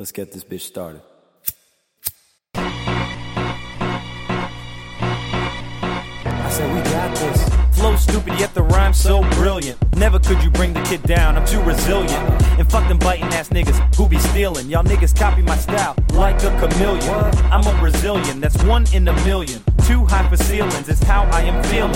Let's get this bitch started. I said we got this. Flow stupid, yet the rhyme's so brilliant. Never could you bring the kid down, I'm too resilient. And fuck them biting ass niggas who be stealing. Y'all niggas copy my style like a chameleon. I'm a Brazilian, that's one in a million. Too high for ceilings is how I am feeling.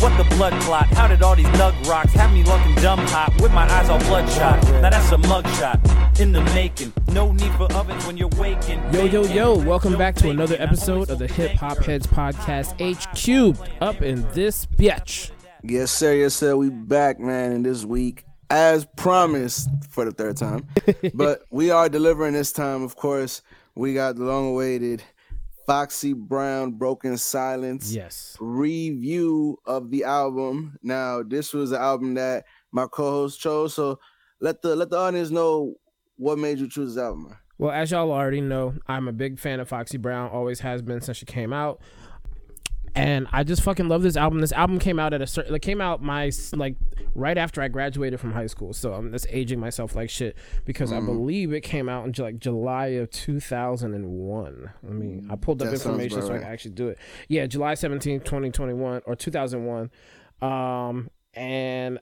What the blood clot, how did all these nug rocks have me looking dumb hot with my eyes all bloodshot? Now that's a mugshot in the making. No need for ovens when you're waking. Yo, welcome back to another episode of the Hip Hop Heads Podcast. H-Cubed up in this bitch. Yes sir, we back, man, and this week, as promised for the third time, but we are delivering this time, of course. We got the long-awaited Foxy Brown, Broken Silence. Yes. Review of the album. Now, this was an album that my co-host chose. So let the audience know what made you choose this album. Well, as y'all already know, I'm a big fan of Foxy Brown. Always has been since she came out. And I just fucking love this album. This album came out right after I graduated from high school. So I'm just aging myself like shit because I believe it came out in like July of 2001. I mean, I pulled up information so I can actually do it. Yeah, July 17, 2021 or 2001. And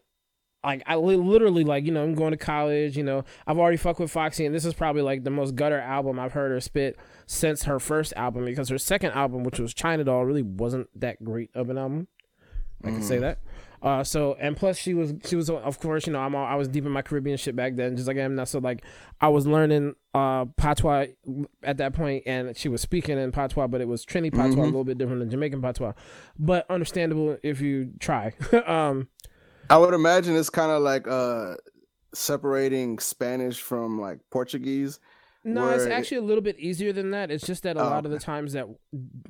like I literally, like, you know, I'm going to college, you know, I've already fucked with Foxy, and this is probably like the most gutter album I've heard her spit since her first album, because her second album, which was China Doll, really wasn't that great of an album. I can say that. So, and plus she was, of course, you know, I was deep in my Caribbean shit back then, just like I am now. So like I was learning patois at that point, and she was speaking in patois, but it was Trini patois, a little bit different than Jamaican patois, but understandable if you try. I would imagine it's kind of like separating Spanish from like Portuguese. No, it's actually a little bit easier than that. It's just that a lot of the times that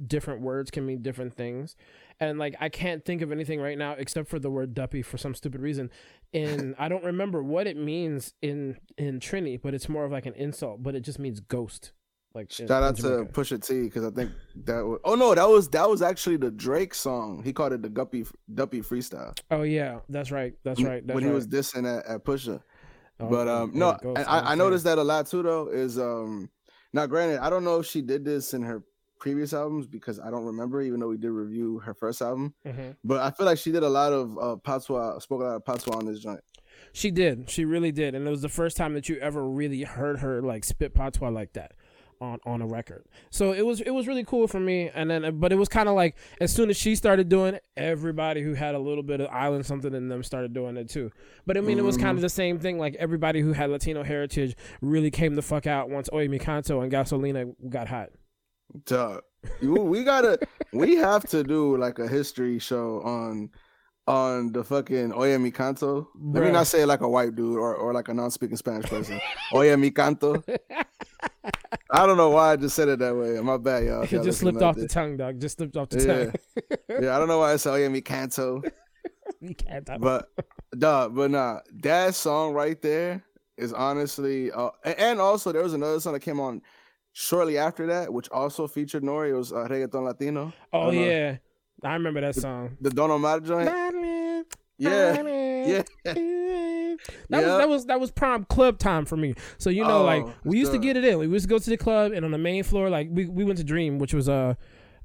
different words can mean different things. And like I can't think of anything right now except for the word duppy for some stupid reason. And I don't remember what it means in Trini, but it's more of like an insult, but it just means ghost. Like shout out to Pusha T, because I think that was actually the Drake song. He called it the Duppy Freestyle. Oh yeah, that's right. That's when he was dissing at Pusha. I noticed that a lot too though. Is now granted, I don't know if she did this in her previous albums because I don't remember. Even though we did review her first album, but I feel like she did a lot of patois. Spoke a lot of patois on this joint. She did. She really did, and it was the first time that you ever really heard her like spit patois like that on a record. So it was really cool for me. And then, but it was kind of like, as soon as she started doing it, everybody who had a little bit of island something in them started doing it too. But I mean, it was kind of the same thing. Like everybody who had Latino heritage really came the fuck out once Oye Mi Canto and Gasolina got hot. Duh. We have to do like a history show on the fucking Oye Mi Canto. Let me not say like a white dude or like a non-speaking Spanish person. Oye Mi Canto. I don't know why I just said it that way. My bad, y'all. It just slipped off the tongue, dog. Just slipped off the tongue. Yeah, I don't know why I said Oye Mi Canto. But nah, that song right there is honestly, and also there was another song that came on shortly after that, which also featured Nori. It was Reggaeton Latino. Oh yeah. I remember that song. The Don Omar joint. Yeah. That was prime club time for me. So you know, like we used to get it in. We used to go to the club, and on the main floor, like we went to Dream, which was it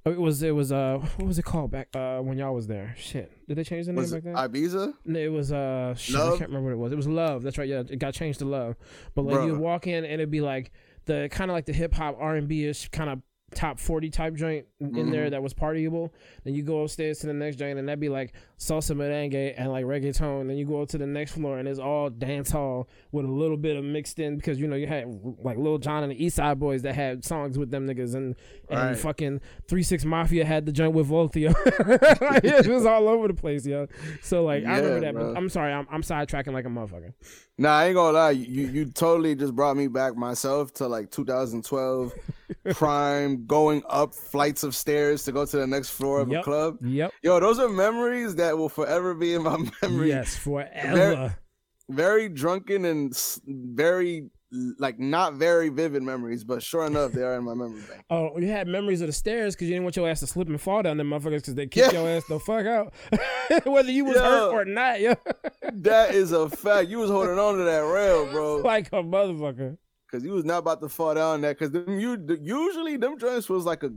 was what was it called back when y'all was there? Shit, did they change the name back then? Ibiza? No, it was Love? I can't remember what it was. It was Love. That's right. Yeah, it got changed to Love. But like you walk in, and it'd be like the kind of like the hip hop R&B ish kind of top 40 type joint in there that was partyable. Then you go upstairs to the next joint, and that'd be like salsa merengue and like reggaeton. Then you go up to the next floor, and it's all dance hall with a little bit of mixed in, because you know you had like Lil Jon and the East Side Boys that had songs with them niggas, and fucking 3-6 Mafia had the joint with Voltio. It was all over the place, yo. So like I remember that, bro. But I'm sorry, I'm sidetracking like a motherfucker. Nah, I ain't gonna lie, you totally just brought me back myself to like 2012. Prime, going up flights of stairs to go to the next floor of a club. Yep. Yo, those are memories that will forever be in my memory. Yes, forever. Very, very drunken and very, like, not very vivid memories, but sure enough, they are in my memory bank. Oh, you had memories of the stairs because you didn't want your ass to slip and fall down them motherfuckers because they kicked your ass the fuck out. Whether you was hurt or not, yo. That is a fact. You was holding on to that rail, bro. Like a motherfucker. Cause he was not about to fall down there. Cause them, usually them joints was like a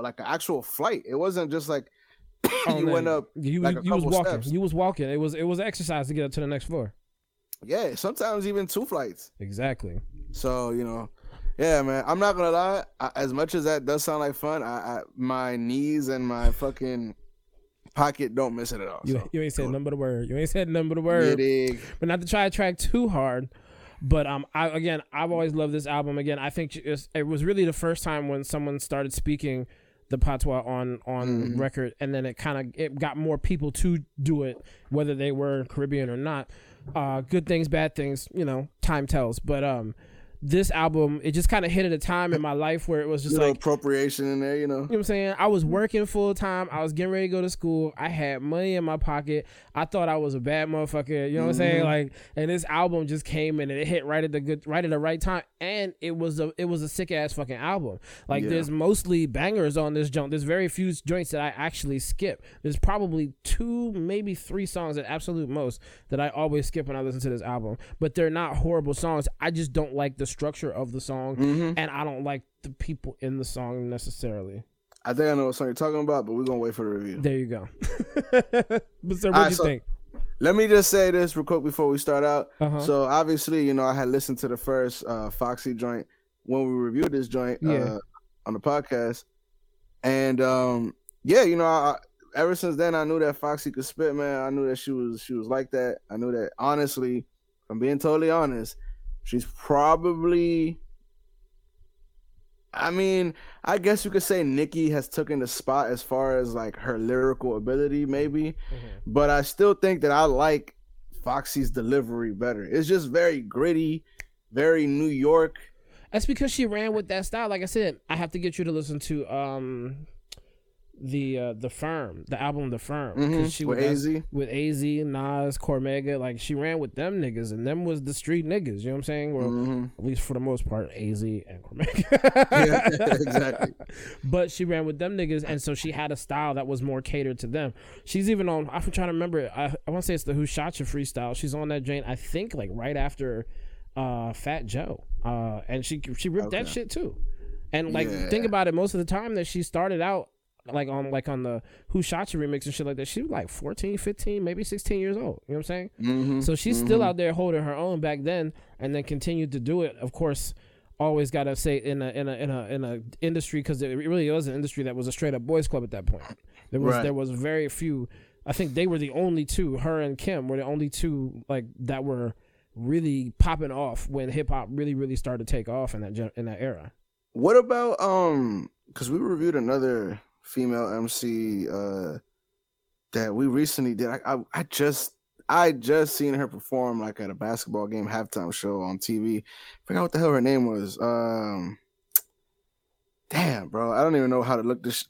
like an actual flight. It wasn't just like went up. You was walking. It was exercise to get up to the next floor. Yeah, sometimes even two flights. Exactly. So you know, yeah, man. I'm not gonna lie. As much as that does sound like fun, I my knees and my fucking pocket don't miss it at all. You ain't said nothing but a word. You ain't said nothing but a word. But not to try to track too hard. But I've always loved this album. Again, I think it was really the first time when someone started speaking the patois on record, and then it got more people to do it, whether they were Caribbean or not. Good things, bad things, you know, time tells. But this album, it just kind of hit at a time in my life where it was just like appropriation in there, you know. You know what I'm saying? I was working full time. I was getting ready to go to school. I had money in my pocket. I thought I was a bad motherfucker. You know what I'm saying? Like, and this album just came in and it hit right at the right time. And it was a sick ass fucking album. Like, there's mostly bangers on this joint. There's very few joints that I actually skip. There's probably 2, maybe 3 songs at absolute most that I always skip when I listen to this album. But they're not horrible songs. I just don't like the structure of the song, and I don't like the people in the song necessarily. I think I know what song you're talking about, but we're gonna wait for the review. There you go. But sir, what do you think? Let me just say this real quick before we start out. So obviously, you know, I had listened to the first Foxy joint when we reviewed this joint on the podcast, and you know, I ever since then I knew that Foxy could spit, man. I knew that she was like that. I knew that, honestly, if I'm being totally honest. She's probably, I mean, I guess you could say Nikki has taken the spot as far as like her lyrical ability, maybe. But I still think that I like Foxy's delivery better. It's just very gritty, very New York. That's because she ran with that style. Like I said, I have to get you to listen to the Firm, the album The Firm, she with AZ, Nas, Cormega. Like, she ran with them niggas, and them was the street niggas, you know what I'm saying? Well, at least for the most part, AZ and Cormega. Yeah, exactly. But she ran with them niggas, and so she had a style that was more catered to them. She's even on, I'm trying to remember, I want to say it's the Who Shot Ya freestyle. She's on that joint, I think, like right after Fat Joe, and she ripped that shit too. And like, think about it, most of the time that she started out like on the Who Shot Ya remix and shit like that, she was like 14, 15, maybe 16 years old. You know what I'm saying? So she's still out there holding her own back then, and then continued to do it. Of course, always gotta say in a industry, because it really was an industry that was a straight up boys club at that point. There was very few. I think they were the only two. Her and Kim were the only two like that were really popping off when hip hop really really started to take off in that era. What about because we reviewed another female MC that we recently did. I just seen her perform like at a basketball game halftime show on TV. Forgot what the hell her name was. Damn, bro, I don't even know how to look this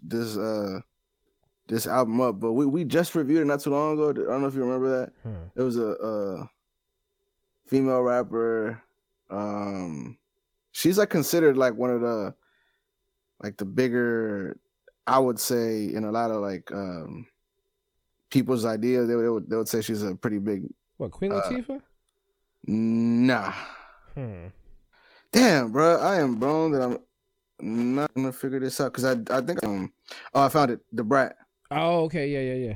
album up. But we just reviewed it not too long ago. I don't know if you remember that. It was a female rapper. She's like considered like one of the like the bigger, I would say, in a lot of like people's ideas, they would say she's a pretty big. What, Queen Latifah? Nah. Damn, bro, I am blown that I'm not gonna figure this out because I think I found it, The Brat. Oh, okay, yeah.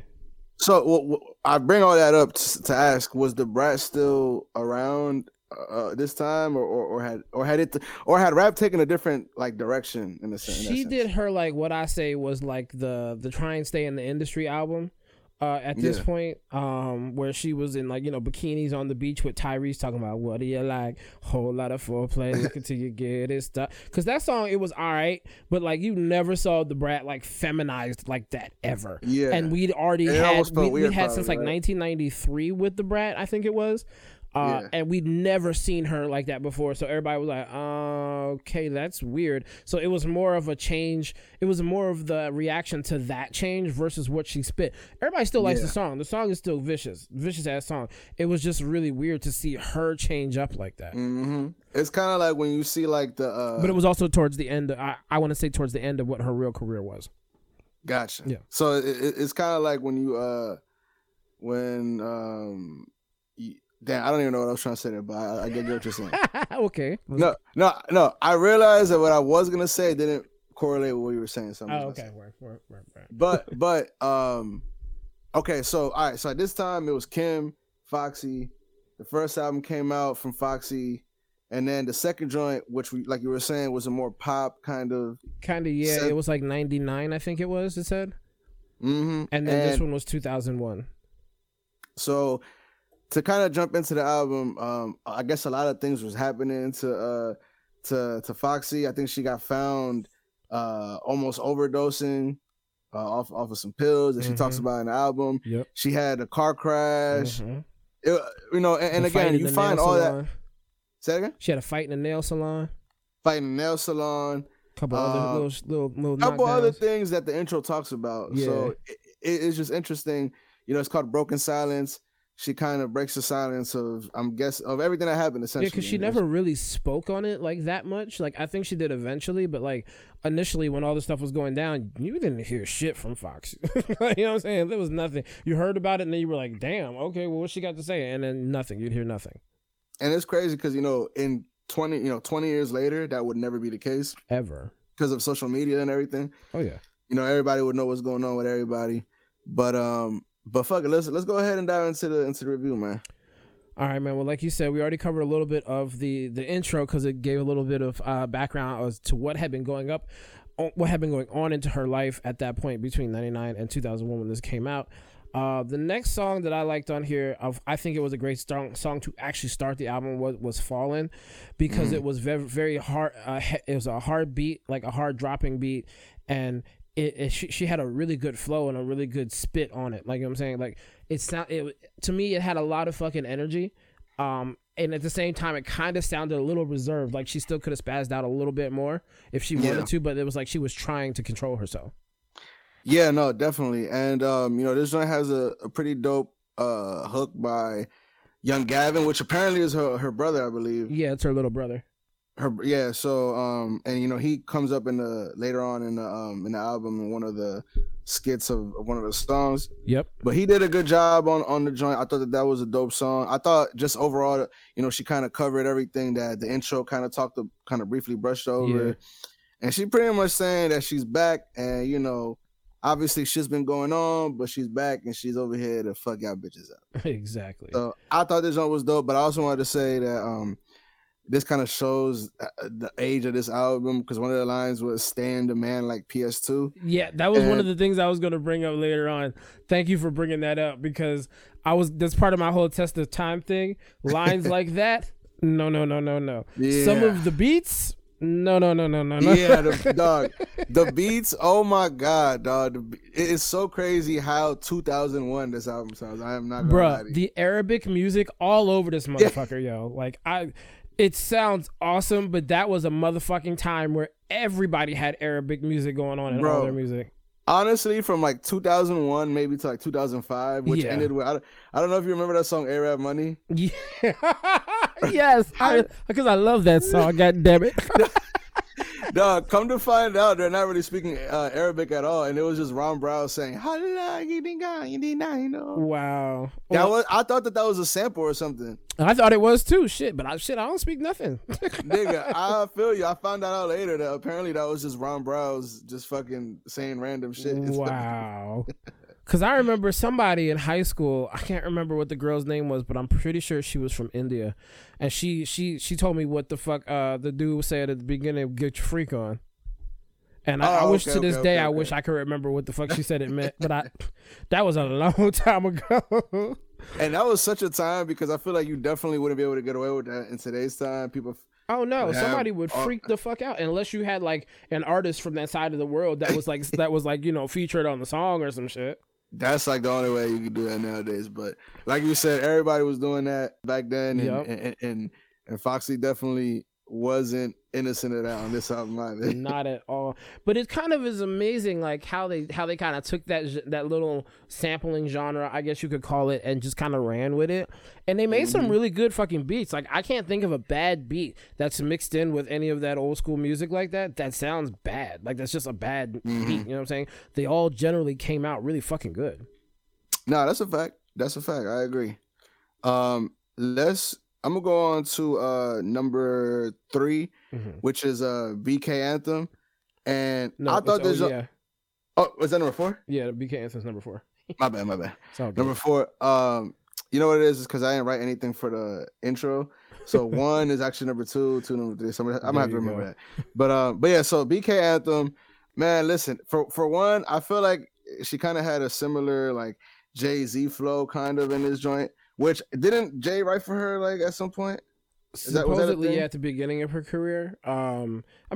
So I bring all that up to ask: was The Brat still around this time, or had rap taken a different like direction in the sense? She did her like what I say was like the try and stay in the industry album at this point, where she was in like, you know, bikinis on the beach with Tyrese talking about what do you like, whole lot of foreplay, look until you get it stuff. Because that song, it was all right, but like you never saw The Brat like feminized like that ever. Yeah, and we'd already had since like 1993 with The Brat, I think it was. And we'd never seen her like that before. So everybody was like, okay, that's weird. So it was more of a change. It was more of the reaction to that change versus what she spit. Everybody still likes the song. The song is still vicious ass song. It was just really weird to see her change up like that. It's kind of like when you see like the... But it was also towards the end. I want to say towards the end of what her real career was. Gotcha. Yeah. So it's kind of like when you... Damn, I don't even know what I was trying to say there, but I get what you're saying. Okay. No. I realized that what I was gonna say didn't correlate with what you were saying. So okay. Work. But okay. So all right. So at this time it was Kim, Foxy. The first album came out from Foxy, and then the second joint, which we, like you were saying, was a more pop kind of yeah. It was like 99, I think it was. It said. Mm-hmm. And then this one was 2001. So. To kind of jump into the album, I guess a lot of things was happening to Foxy. I think she got found almost overdosing off of some pills that she talks about in the album. Yep. She had a car crash. Mm-hmm. It, you know, and again, you find all that. Say that again? She had a fight in a nail salon. Couple other little couple knockdowns. Other things that the intro talks about. Yeah. So it's just interesting. You know, it's called Broken Silence. She kind of breaks the silence of, I'm guessing, of everything that happened, essentially. Yeah, because she never really spoke on it, like, that much. Like, I think she did eventually, but, like, initially when all this stuff was going down, you didn't hear shit from Foxy. You know what I'm saying? There was nothing. You heard about it, and then you were like, damn, okay, well, what she got to say? And then nothing. You'd hear nothing. And it's crazy because, you know, in 20 years later, that would never be the case. Ever. Because of social media and everything. Oh, yeah. You know, everybody would know what's going on with everybody. But fuck it, let's go ahead and dive into the review, man. All right, man. Well, like you said, we already covered a little bit of the intro because it gave a little bit of background as to what had been going on into her life at that point between 99 and 2001 when this came out. The next song that I liked on here, I think it was a great song to actually start the album, was Fallen, because it was very, very hard. It was a hard beat, like a hard dropping beat, and she had a really good flow and a really good spit on it. Like, you know what I'm saying? Like, to me, it had a lot of fucking energy. And at the same time, it kind of sounded a little reserved. Like, she still could have spazzed out a little bit more if she wanted to, but it was like she was trying to control herself. Yeah, no, definitely. And, you know, this one has a pretty dope hook by Young Gavin, which apparently is her brother, I believe. Yeah, it's her little brother. So and you know, he comes up later on in the album in one of the skits of one of the songs. Yep. But he did a good job on the joint. I thought that was a dope song. I thought just overall, you know, she kind of covered everything that the intro kind of briefly brushed over. Yeah. And she pretty much saying that she's back, and you know, obviously shit's been going on, but she's back and she's over here to fuck y'all bitches up. Exactly. So I thought this joint was dope, but I also wanted to say that this kind of shows the age of this album, because one of the lines was "Stand a man like PS2." Yeah, that was one of the things I was going to bring up later on. Thank you for bringing that up, because that's part of my whole test of time thing. Lines like that, no. Yeah. Some of the beats, no. Yeah, the beats. Oh my god, dog! It is so crazy how 2001 this album sounds. I am not gonna lie to you. The Arabic music all over this motherfucker, yo. Like It sounds awesome, but that was a motherfucking time where everybody had Arabic music going on in all their music. Honestly, from like 2001 maybe to like 2005, which ended with, I don't know if you remember that song "Arab Money." Yeah. Yes, because I love that song. God damn it. Dog, come to find out, they're not really speaking Arabic at all, and it was just Ron Brown saying, "Wow." I thought that was a sample or something. I thought it was too. Shit, but I don't speak nothing. Nigga, I feel you. I found that out later that apparently that was just Ron Brown's just fucking saying random shit. Wow. Because I remember somebody in high school, I can't remember what the girl's name was, but I'm pretty sure she was from India. And she told me what the fuck the dude said at the beginning, "Get your freak on." And I wish I could remember what the fuck she said it meant. But that was a long time ago. And that was such a time, because I feel like you definitely wouldn't be able to get away with that in today's time. People... Oh no! Somebody would freak the fuck out unless you had like an artist from that side of the world that was like you know, featured on the song or some shit. That's like the only way you can do that nowadays. But like you said, everybody was doing that back then, and Foxy definitely wasn't innocent of that on this album either. Not at all. But it kind of is amazing, like how they kind of took that little sampling genre, I guess you could call it, and just kind of ran with it. And they made some really good fucking beats. Like, I can't think of a bad beat that's mixed in with any of that old school music like that sounds bad. Like, that's just a bad beat. You know what I'm saying? They all generally came out really fucking good. No, that's a fact. I agree. I'm gonna go on to number 3, which is BK Anthem. And no, I thought this. Oh, was that number 4? Yeah, BK Anthem's number 4. My bad. Number 4. You know what it is? It's because I didn't write anything for the intro. So 1 is actually number 2, 2 number 3. So I'm gonna have to remember that. But yeah. So BK Anthem, man. Listen, for one, I feel like she kind of had a similar like Jay-Z flow kind of in this joint. Which didn't Jay write for her like at some point? Supposedly, yeah, at the beginning of her career. I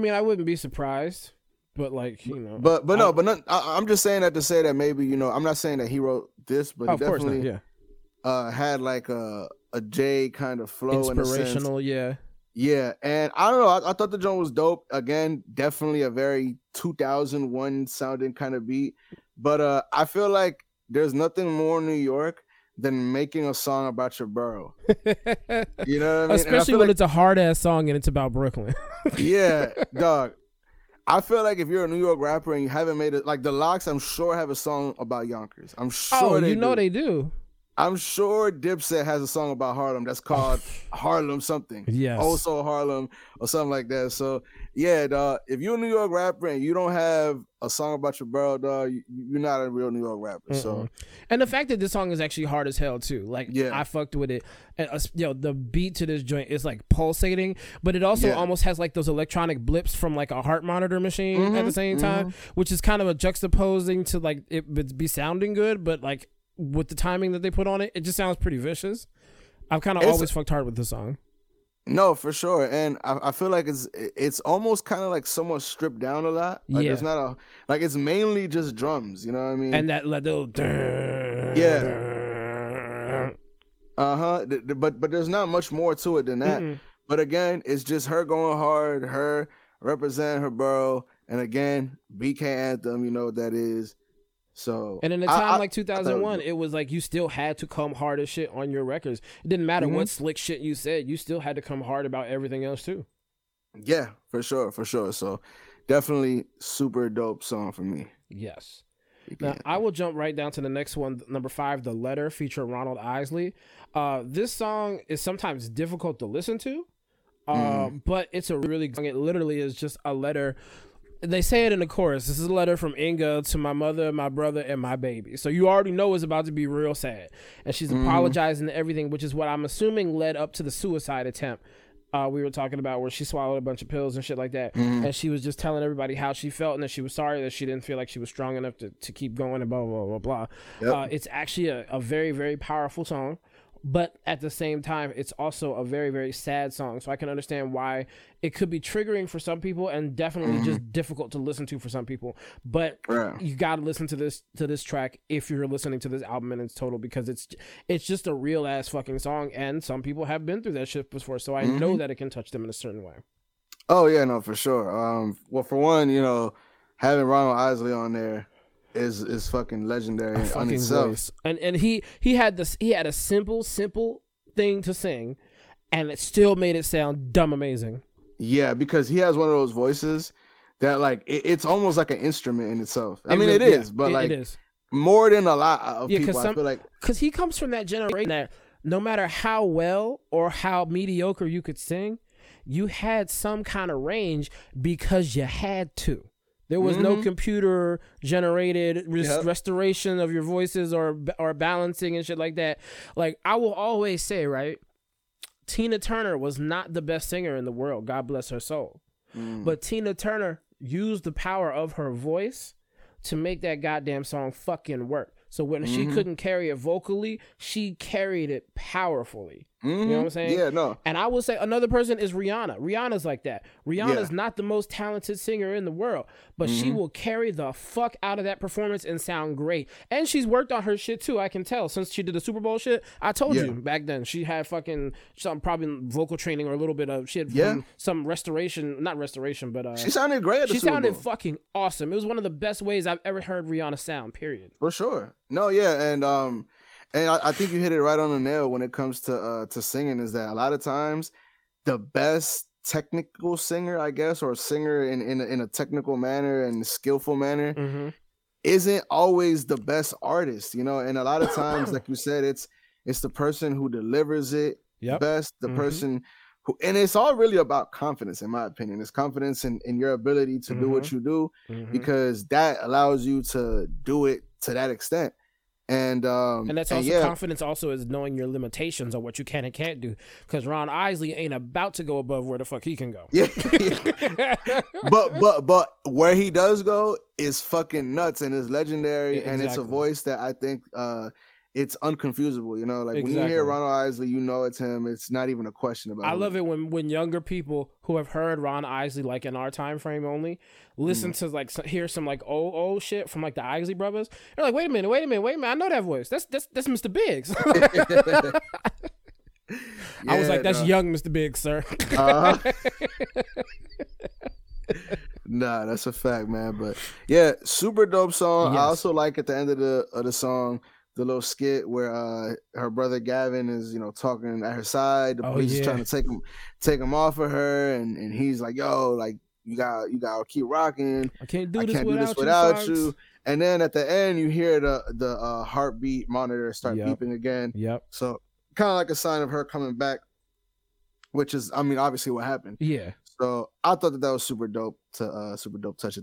mean, I wouldn't be surprised, but like you know, I'm just saying that to say that maybe you know, I'm not saying that he wrote this, but he definitely had like a Jay kind of flow, inspirational, in a sense. Yeah. And I don't know, I thought the joint was dope. Again, definitely a very 2001 sounding kind of beat, but I feel like there's nothing more New York than making a song about your borough. You know what I mean? Especially when it's a hard-ass song and it's about Brooklyn. Yeah, dog. I feel like if you're a New York rapper and you haven't made it, like the Lox, I'm sure have a song about Yonkers. I'm sure they do. I'm sure Dipset has a song about Harlem that's called Harlem something. Yes. Also Harlem or something like that. So, yeah, dog, if you're a New York rapper and you don't have a song about your borough, dog, you're not a real New York rapper. Mm-mm. So, and the fact that this song is actually hard as hell, too. Like, I fucked with it. And, yo, the beat to this joint is, like, pulsating, but it also almost has, like, those electronic blips from, like, a heart monitor machine at the same time, which is kind of a juxtaposing to, like, it be sounding good, but, like, with the timing that they put on it, it just sounds pretty vicious. I've kind of always fucked hard with this song. No, for sure. And I feel like it's almost kind of like somewhat stripped down a lot. Like it's not like it's mainly just drums, you know what I mean? And that little but there's not much more to it than that. Mm-mm. But again, it's just her going hard, her representing her borough, and again, BK Anthem, you know what that is. So, and in a time like 2001, it was like you still had to come hard as shit on your records. It didn't matter what slick shit you said. You still had to come hard about everything else too. Yeah, for sure. So definitely super dope song for me. Yes. Now, I will jump right down to the next one, number 5, The Letter, featuring Ronald Isley. This song is sometimes difficult to listen to, but it's a really good song. It literally is just a letter. They say it in the chorus. This is a letter from Inga to my mother, my brother, and my baby. So you already know it's about to be real sad. And she's apologizing to everything, which is what I'm assuming led up to the suicide attempt we were talking about, where she swallowed a bunch of pills and shit like that. And she was just telling everybody how she felt and that she was sorry that she didn't feel like she was strong enough to keep going and blah, blah, blah, blah. Yep. It's actually a very, very powerful song. But at the same time, it's also a very, very sad song. So I can understand why it could be triggering for some people and definitely just difficult to listen to for some people. But you got to listen to this track if you're listening to this album in its total, because it's just a real ass fucking song. And some people have been through that shit before. So I know that it can touch them in a certain way. Oh, yeah, no, for sure. Well, for one, you know, having Ronald Isley on there is fucking legendary on itself. Voice. And he had a simple thing to sing, and it still made it sound dumb amazing. Yeah, because he has one of those voices that like it's almost like an instrument in itself. It is. More than a lot of people. I feel like because he comes from that generation that no matter how well or how mediocre you could sing, you had some kind of range because you had to. There was no computer-generated restoration of your voices or balancing and shit like that. Like, I will always say, right, Tina Turner was not the best singer in the world. God bless her soul. But Tina Turner used the power of her voice to make that goddamn song fucking work. So when she couldn't carry it vocally, she carried it powerfully. You know what I'm saying? Yeah, no. And I will say another person is Rihanna. Rihanna's like that. Rihanna's not the most talented singer in the world, but she will carry the fuck out of that performance and sound great. And she's worked on her shit too, I can tell. Since she did the Super Bowl shit, I told you back then she had fucking some probably vocal training or a little bit of shit from some but she sounded great at the Super Bowl. She sounded fucking awesome. It was one of the best ways I've ever heard Rihanna sound, period. For sure. No, yeah, and I think you hit it right on the nail when it comes to singing, is that a lot of times the best technical singer, I guess, or singer in a technical manner and skillful manner isn't always the best artist, you know? And a lot of times, like you said, it's the person who delivers it Yep. Best, the person who, and it's all really about confidence, in my opinion. It's confidence in your ability to do what you do, because that allows you to do it to that extent. And that's also confidence. Also, is knowing your limitations on what you can and can't do. Because Ron Isley ain't about to go above where the fuck he can go. Yeah. but where he does go is fucking nuts and is legendary. Yeah, exactly. And it's a voice that I think it's unconfusable. You know, like when you hear Ronald Isley, you know it's him. It's not even a question about. I love it when younger people who have heard Ron Isley, like in our time frame only, listen to like hear some like old shit from like the Isley brothers. They're like, wait a minute, I know that voice. That's Mr. Biggs. Yeah, I was like, that's young Mr. Biggs, sir. Nah, that's a fact, man. But yeah, super dope song. Yes. I also like at the end of the song the little skit where her brother Gavin is, you know, talking at her side. The police is trying to take him off of her, and he's like, "Yo, like you gotta keep rocking. I can't do this without you." And then at the end, you hear the heartbeat monitor start beeping again. Yep. So kind of like a sign of her coming back, which is, I mean, obviously what happened. Yeah. So I thought that was super dope touch at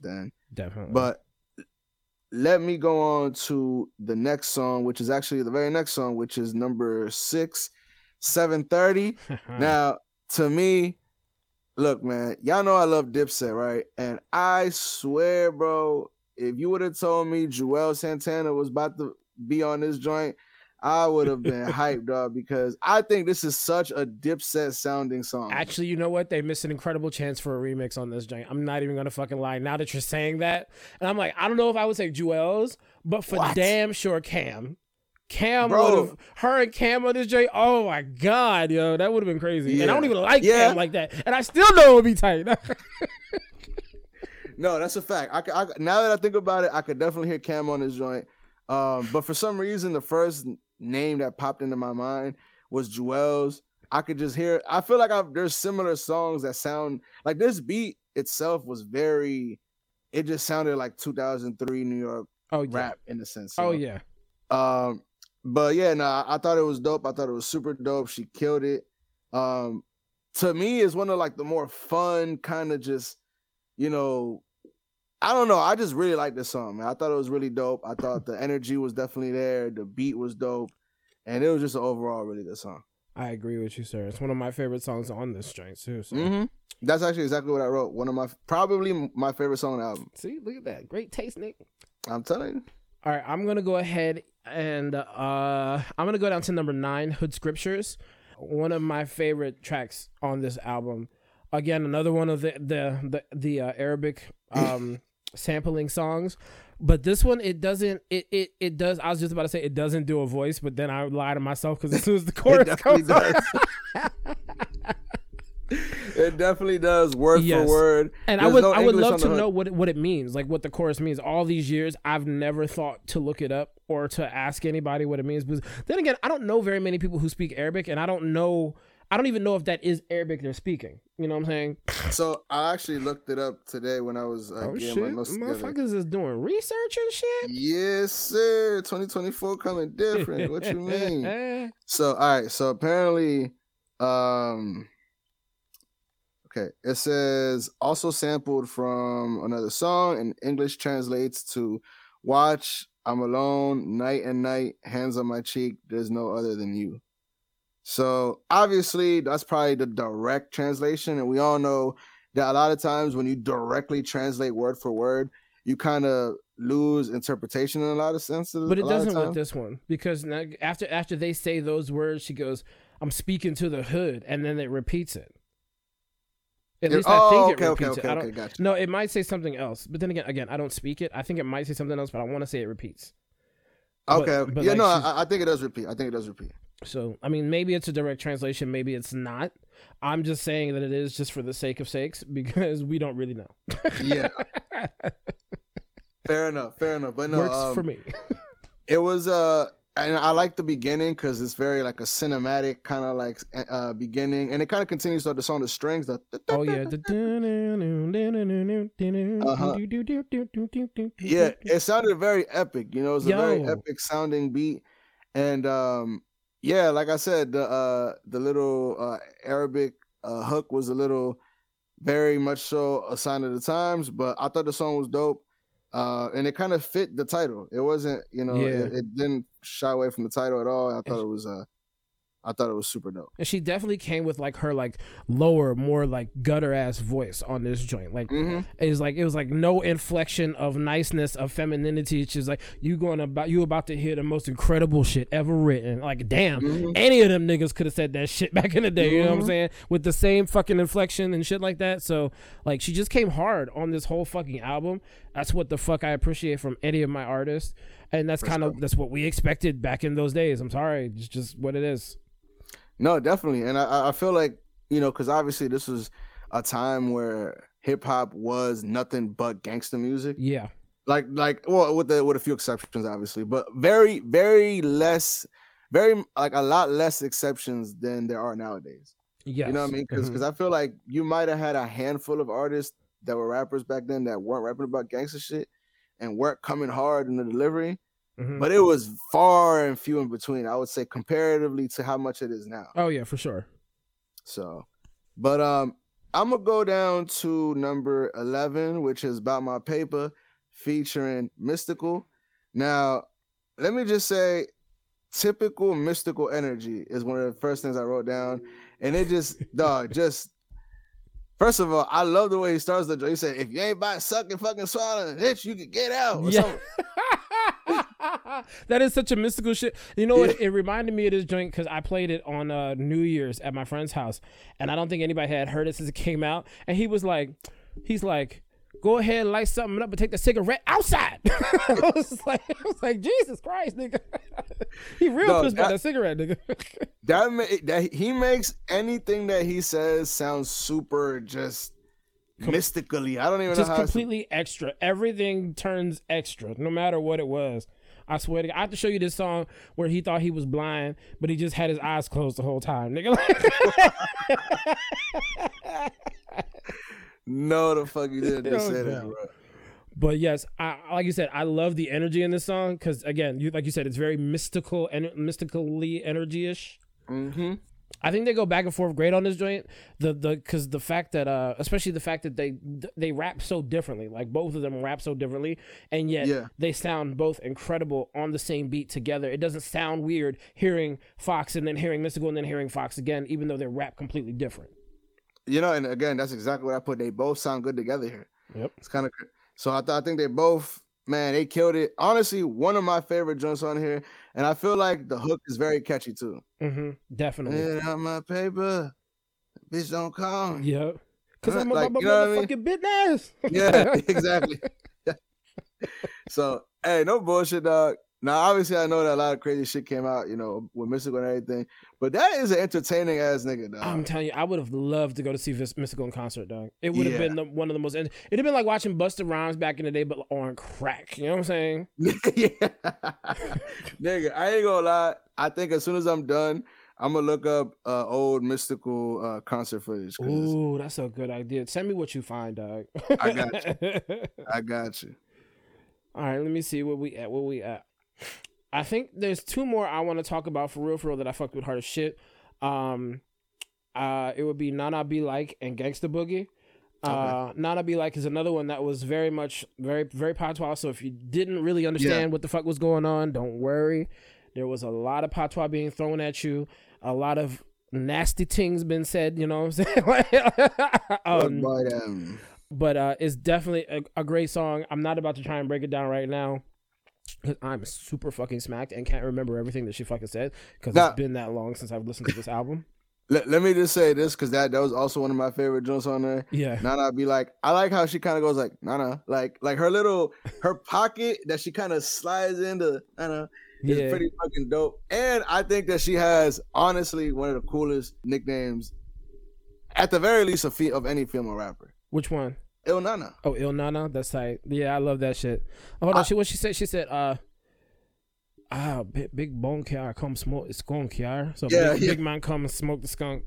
the end. Definitely. But let me go on to the next song, which is actually the very next song, which is number 6, 730. Now, to me, look, man, y'all know I love Dipset, right? And I swear, bro, if you would have told me Joel Santana was about to be on this joint, I would have been hyped, dog, because I think this is such a Dipset-sounding song. Actually, you know what? They missed an incredible chance for a remix on this joint. I'm not even going to fucking lie. Now that you're saying that, and I'm like, I don't know if I would say Jewel's, but for damn sure Cam. Cam would have, her and Cam on this joint, oh my God, yo, that would have been crazy. Yeah. And I don't even like Cam like that. And I still know it would be tight. No, that's a fact. I, now that I think about it, I could definitely hear Cam on this joint. But for some reason, the first name that popped into my mind was Jewel's. I could just hear, I feel like there's similar songs that sound like this. Beat itself was very, it just sounded like 2003 New York rap in a sense. But yeah, nah, I thought it was dope. I thought it was super dope. She killed it. To me, it's one of like the more fun kind of just, you know, I don't know. I just really like this song, man. I thought it was really dope. I thought the energy was definitely there. The beat was dope. And it was just an overall really good song. I agree with you, sir. It's one of my favorite songs on this joint, too. So. Mm-hmm. That's actually exactly what I wrote. One of my, probably my favorite song on the album. See, look at that. Great taste, Nick. I'm telling you. All right, I'm going to go ahead and I'm going to go down to number 9, Hood Scriptures. One of my favorite tracks on this album. Again, another one of the Arabic sampling songs, but this one it does. I was just about to say it doesn't do a voice, but then I lie to myself because as soon as the chorus comes on, it definitely does word for word. And I would love to know what it means, like what the chorus means. All these years, I've never thought to look it up or to ask anybody what it means. But then again, I don't know very many people who speak Arabic, and I don't even know if that is Arabic they're speaking. You know what I'm saying? So I actually looked it up today when I was getting my notes together. Motherfuckers is doing research and shit? Yes, sir. 2024 coming different. What you mean? So, all right. So apparently, okay. It says, also sampled from another song, and English translates to watch, I'm alone, night and night, hands on my cheek, there's no other than you. So obviously that's probably the direct translation, and we all know that a lot of times when you directly translate word for word, you kind of lose interpretation in a lot of senses. But it doesn't with this one, because after they say those words, she goes, "I'm speaking to the hood," and then it repeats it. At least I think it repeats it. I don't, gotcha. No, it might say something else, but then again, I don't speak it. I think it might say something else, but I want to say it repeats. Okay, but yeah, like, no, I think it does repeat. So, I mean, maybe it's a direct translation. Maybe it's not. I'm just saying that it is just for the sake of sakes, because we don't really know. Yeah. Fair enough. But no, works for me. It was, and I like the beginning because it's very like a cinematic kind of like beginning. And it kind of continues throughout the song, the strings. Yeah, it sounded very epic. You know, it was a very epic sounding beat. And yeah, like I said, the little Arabic hook was a little, very much so a sign of the times, but I thought the song was dope. And it kind of fit the title. It wasn't, you know, it didn't shy away from the title at all. I thought it was super dope. And she definitely came with like her like lower, more like gutter ass voice on this joint. Like it was like no inflection of niceness, of femininity. She's like, you about to hear the most incredible shit ever written. Like, damn, any of them niggas could have said that shit back in the day. You know what I'm saying? With the same fucking inflection and shit like that. So like she just came hard on this whole fucking album. That's what the fuck I appreciate from any of my artists. And that's what we expected back in those days. I'm sorry. It's just what it is. No, definitely. And I feel like, you know, because obviously this was a time where hip hop was nothing but gangster music. Yeah. Like, well, with a few exceptions, obviously, but very, very less, very like a lot less exceptions than there are nowadays. Yeah. You know what I mean? Because I feel like you might have had a handful of artists that were rappers back then that weren't rapping about gangster shit and weren't coming hard in the delivery, but it was far and few in between, I would say, comparatively to how much it is now. Oh yeah, for sure. So, but I'm gonna go down to number 11, which is About My Paper featuring Mystical. Now, let me just say, typical Mystical energy is one of the first things I wrote down, and it just, first of all, I love the way he starts the joke. He said, if you ain't by sucking, fucking swallowing, bitch, you can get out. Or something. That is such a mystical shit. You know what? It reminded me of this joint because I played it on New Year's at my friend's house. And I don't think anybody had heard it since it came out. And he's like, go ahead and light something up and take the cigarette outside. I was like, Jesus Christ, nigga. He real pissed by that cigarette, nigga. that he makes anything that he says sound super just mystically. I don't even know how. Just completely extra. Everything turns extra, no matter what it was. I swear to God, I have to show you this song where he thought he was blind, but he just had his eyes closed the whole time, nigga. Like, no, the fuck you didn't just say that, bro. But yes, like you said, I love the energy in this song because, again, like you said, it's very mystical and mystically energy-ish. I think they go back and forth great on this joint. Because the fact that, especially the fact that they rap so differently, like both of them rap so differently, and yet they sound both incredible on the same beat together. It doesn't sound weird hearing Fox and then hearing Mystical and then hearing Fox again, even though they rap completely different. You know, and again, that's exactly what I put. They both sound good together here. Yep. It's kind of so. I think they both, man, they killed it. Honestly, one of my favorite joints on here, and I feel like the hook is very catchy too. Definitely. Get out my paper, bitch, don't call me. Yep. Because I'm about motherfucking business. Yeah, exactly. So, hey, no bullshit, dog. Now, obviously, I know that a lot of crazy shit came out, you know, with Mystical and everything, but that is an entertaining ass nigga, dog. I'm telling you, I would have loved to go to see Mystical in concert, dog. It would have been one of the most. It'd have been like watching Busta Rhymes back in the day, but on crack. You know what I'm saying? Nigga, I ain't gonna lie. I think as soon as I'm done, I'm gonna look up old Mystical concert footage. Ooh, that's a good idea. Send me what you find, dog. I got you. All right, let me see where we at. I think there's two more I want to talk about for real that I fucked with hard as shit. It would be Nana Be Like and Gangsta Boogie. Okay. Nana Be Like is another one that was very much, very, very patois. So if you didn't really understand what the fuck was going on, don't worry. There was a lot of patois being thrown at you. A lot of nasty things been said, you know what I'm saying? But it's definitely a great song. I'm not about to try and break it down right now. I'm super fucking smacked and can't remember everything that she fucking said because it's been that long since I've listened to this album. Let me just say this because that was also one of my favorite joints on there. Yeah, Nana Be Like, I like how she kind of goes like Nana, like her pocket that she kind of slides into Nana is pretty fucking dope. And I think that she has honestly one of the coolest nicknames, at the very least, of any female rapper. Which one? Il Nana. Oh, Il Nana. That's tight. Yeah, I love that shit. Hold on. What she said? She said, big bone kiar come smoke the skunk, kiar. So big man come and smoke the skunk.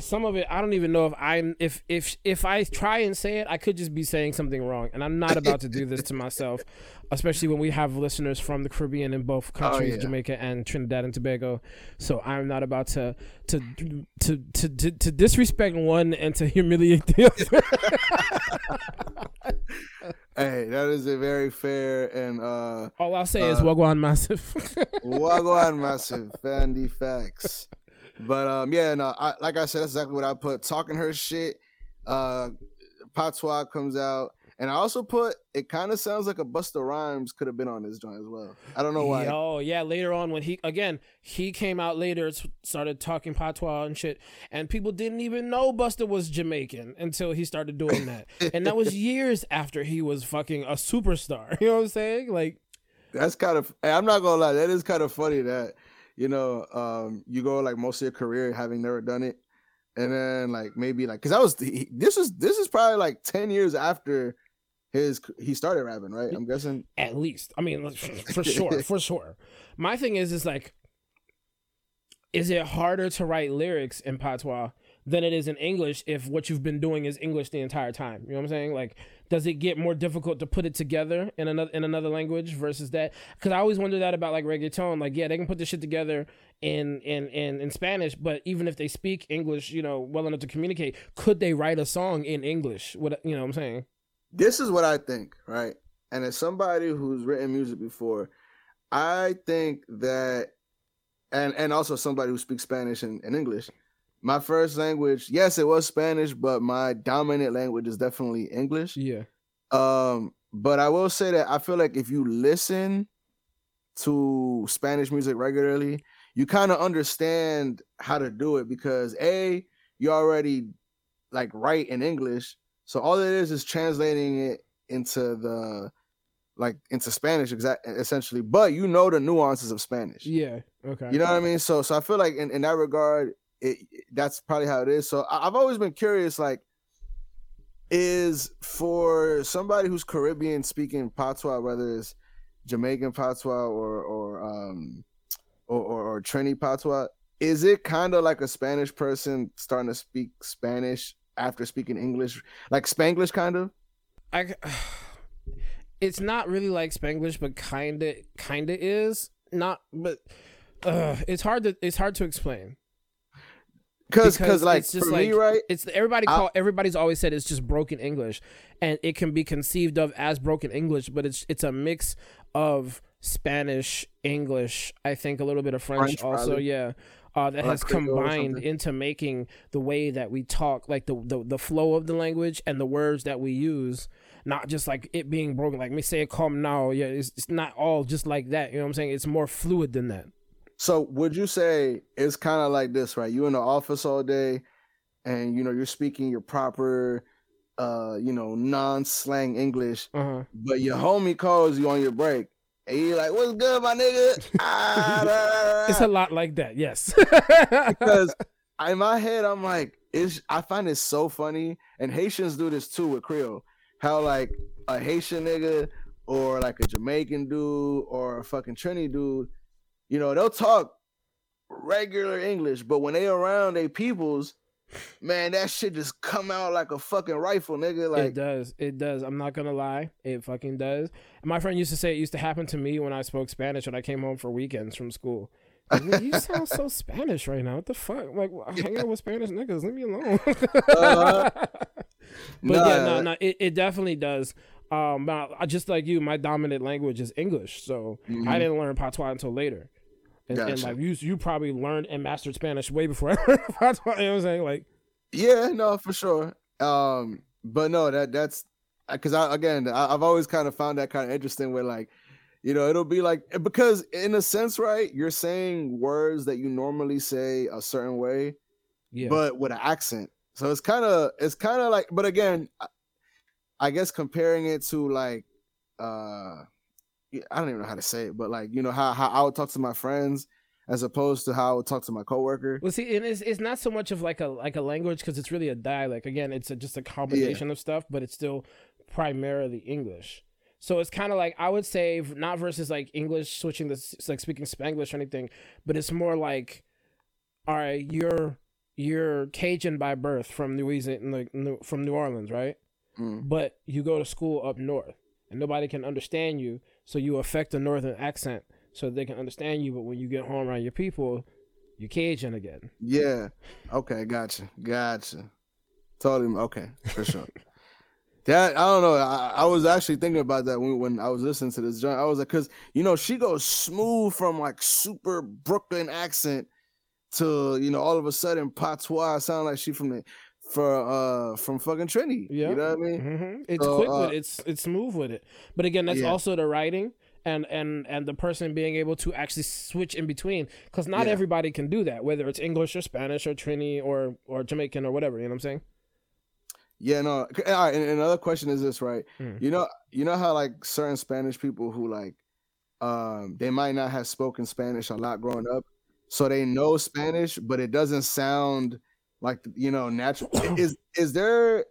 some of it, I don't even know if I'm, if I try and say it, I could just be saying something wrong, and I'm not about to do this to myself, especially when we have listeners from the Caribbean in both countries, Jamaica and Trinidad and Tobago. So I'm not about to disrespect one and to humiliate the other. Hey, that is a very fair and all I'll say is Wagwan Massive. Wagwan Massive, Fandy Facts. But like I said, that's exactly what I put. Talking her shit, patois comes out, and I also put it kind of sounds like a Busta Rhymes could have been on this joint as well. I don't know why. Oh yeah, later on when he came out later, started talking patois and shit, and people didn't even know Busta was Jamaican until he started doing that, and that was years after he was fucking a superstar. You know what I'm saying? Like that's kind of. I'm not gonna lie, that is kind of funny that. You know, you go like most of your career having never done it, and then like maybe like because I was this is probably like 10 years after he started rapping, right? I'm guessing at least. I mean, for sure, for sure. My thing is like, is it harder to write lyrics in patois than it is in English if what you've been doing is English the entire time? You know what I'm saying? Like, does it get more difficult to put it together in another language versus that? Because I always wonder that about like reggaeton. Like, yeah, they can put this shit together in Spanish, but even if they speak English, you know, well enough to communicate, could they write a song in English? What, you know what I'm saying? This is what I think, right? And as somebody who's written music before, I think that, and also somebody who speaks Spanish and English, my first language, yes, it was Spanish, but my dominant language is definitely English. Yeah. But I will say that I feel like if you listen to Spanish music regularly, you kind of understand how to do it because A, you already like write in English. So all it is translating it into Spanish essentially, but you know the nuances of Spanish. Yeah. Okay. You know what I mean? So I feel like in that regard, that's probably how it is. So I've always been curious, like, is for somebody who's Caribbean speaking patois, whether it's Jamaican patois or Trini patois, is it kind of like a Spanish person starting to speak Spanish after speaking English, like Spanglish kind of? It's not really like Spanglish, but kinda is not. But it's hard to explain. Because like it's just for like, me, right? It's everybody's always said it's just broken English, and it can be conceived of as broken English, but it's a mix of Spanish, English, I think a little bit of French also, probably. Yeah. That has combined into making the way that we talk, like the flow of the language and the words that we use, not just like it being broken. Like me say come now, yeah, it's not all just like that. You know what I'm saying? It's more fluid than that. So would you say it's kind of like this, right? You in the office all day and, you know, you're speaking your proper, you know, non-slang English, but your homie calls you on your break and you're like, what's good, my nigga? It's a lot like that, yes. Because in my head, I'm like, I find it so funny. And Haitians do this too with Creole. How like a Haitian nigga or like a Jamaican dude or a fucking Trini dude, you know, they'll talk regular English, but when they around their peoples, man, that shit just come out like a fucking rifle, nigga. Like It does. I'm not gonna lie. It fucking does. My friend used to say it used to happen to me when I spoke Spanish when I came home for weekends from school. Like, you sound so Spanish right now. What the fuck? I'm like, well, hanging out with Spanish niggas, leave me alone. It definitely does. I just like you, my dominant language is English, so I didn't learn patois until later. And, gotcha. And like you probably learned and mastered Spanish way before I learned patois. You know what I'm saying? Like, yeah, no, for sure. But no, that's because I've always kind of found that kind of interesting. Where like, you know, it'll be like because in a sense, right? You're saying words that you normally say a certain way, yeah, but with an accent. So it's kind of like, but again, I guess comparing it to like, I don't even know how to say it, but like, you know, how I would talk to my friends as opposed to how I would talk to my coworker. Well, see, and it's not so much of like a language because it's really a dialect. Again, it's just a combination of stuff, but it's still primarily English. So it's kind of like, I would say not versus like English switching to like speaking Spanglish or anything, but it's more like, all right, you're you're Cajun by birth from New Orleans, right? Mm. But you go to school up north and nobody can understand you, so you affect a northern accent so they can understand you. But when you get home around your people, you're Cajun again. Yeah. Okay. Gotcha. Told him. Okay. For sure. That, I don't know. I was actually thinking about that when I was listening to this joint. I was like, because, you know, she goes smooth from like super Brooklyn accent to, you know, all of a sudden patois sound like she from fucking Trinity. Yeah. You know what I mean? Mm-hmm. It's so, quick with it. It's smooth with it. But again, that's also the writing and the person being able to actually switch in between, because not everybody can do that, whether it's English or Spanish or Trini or Jamaican or whatever. You know what I'm saying? Yeah, no. All right, and another question is this, right? Mm. You know how like certain Spanish people who like, they might not have spoken Spanish a lot growing up, so they know Spanish, but it doesn't sound like, you know, natural. Is there,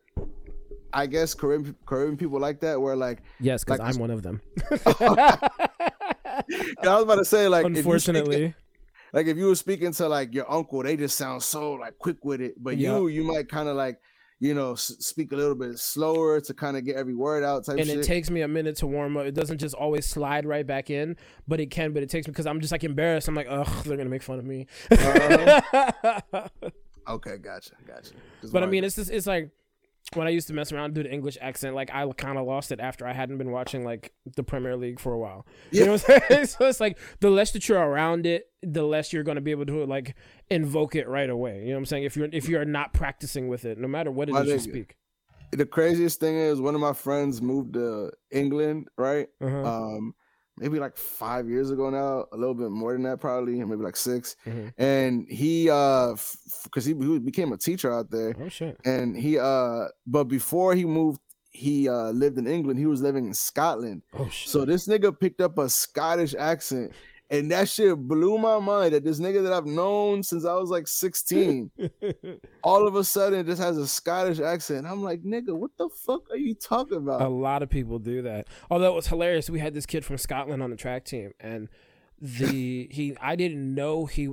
I guess, Caribbean people like that where like, yes, because like, I'm one of them. I was about to say, like, unfortunately. Like if you were speaking to like your uncle, they just sound so like quick with it, but you might kind of like, you know, speak a little bit slower to kind of get every word out type shit. And it takes me a minute to warm up. It doesn't just always slide right back in, but it takes me, because I'm just like embarrassed. I'm like, ugh, they're going to make fun of me. Okay, gotcha. Just but I mean, it's like when I used to mess around and do the English accent, like I kind of lost it after I hadn't been watching like the Premier League for a while. You know what I'm saying? So it's like the less that you're around it, the less you're going to be able to like invoke it right away. You know what I'm saying? If you're not practicing with it, no matter what it is you speak. The craziest thing is one of my friends moved to England, right? Uh-huh. Maybe like 5 years ago now, a little bit more than that probably, maybe like six. Mm-hmm. And he, because he became a teacher out there. Oh shit! And he, but before he moved, he lived in England. He was living in Scotland. Oh shit! So this nigga picked up a Scottish accent. And that shit blew my mind that this nigga that I've known since I was like 16, all of a sudden just has a Scottish accent. I'm like, nigga, what the fuck are you talking about? A lot of people do that. Although it was hilarious. We had this kid from Scotland on the track team, and I knew he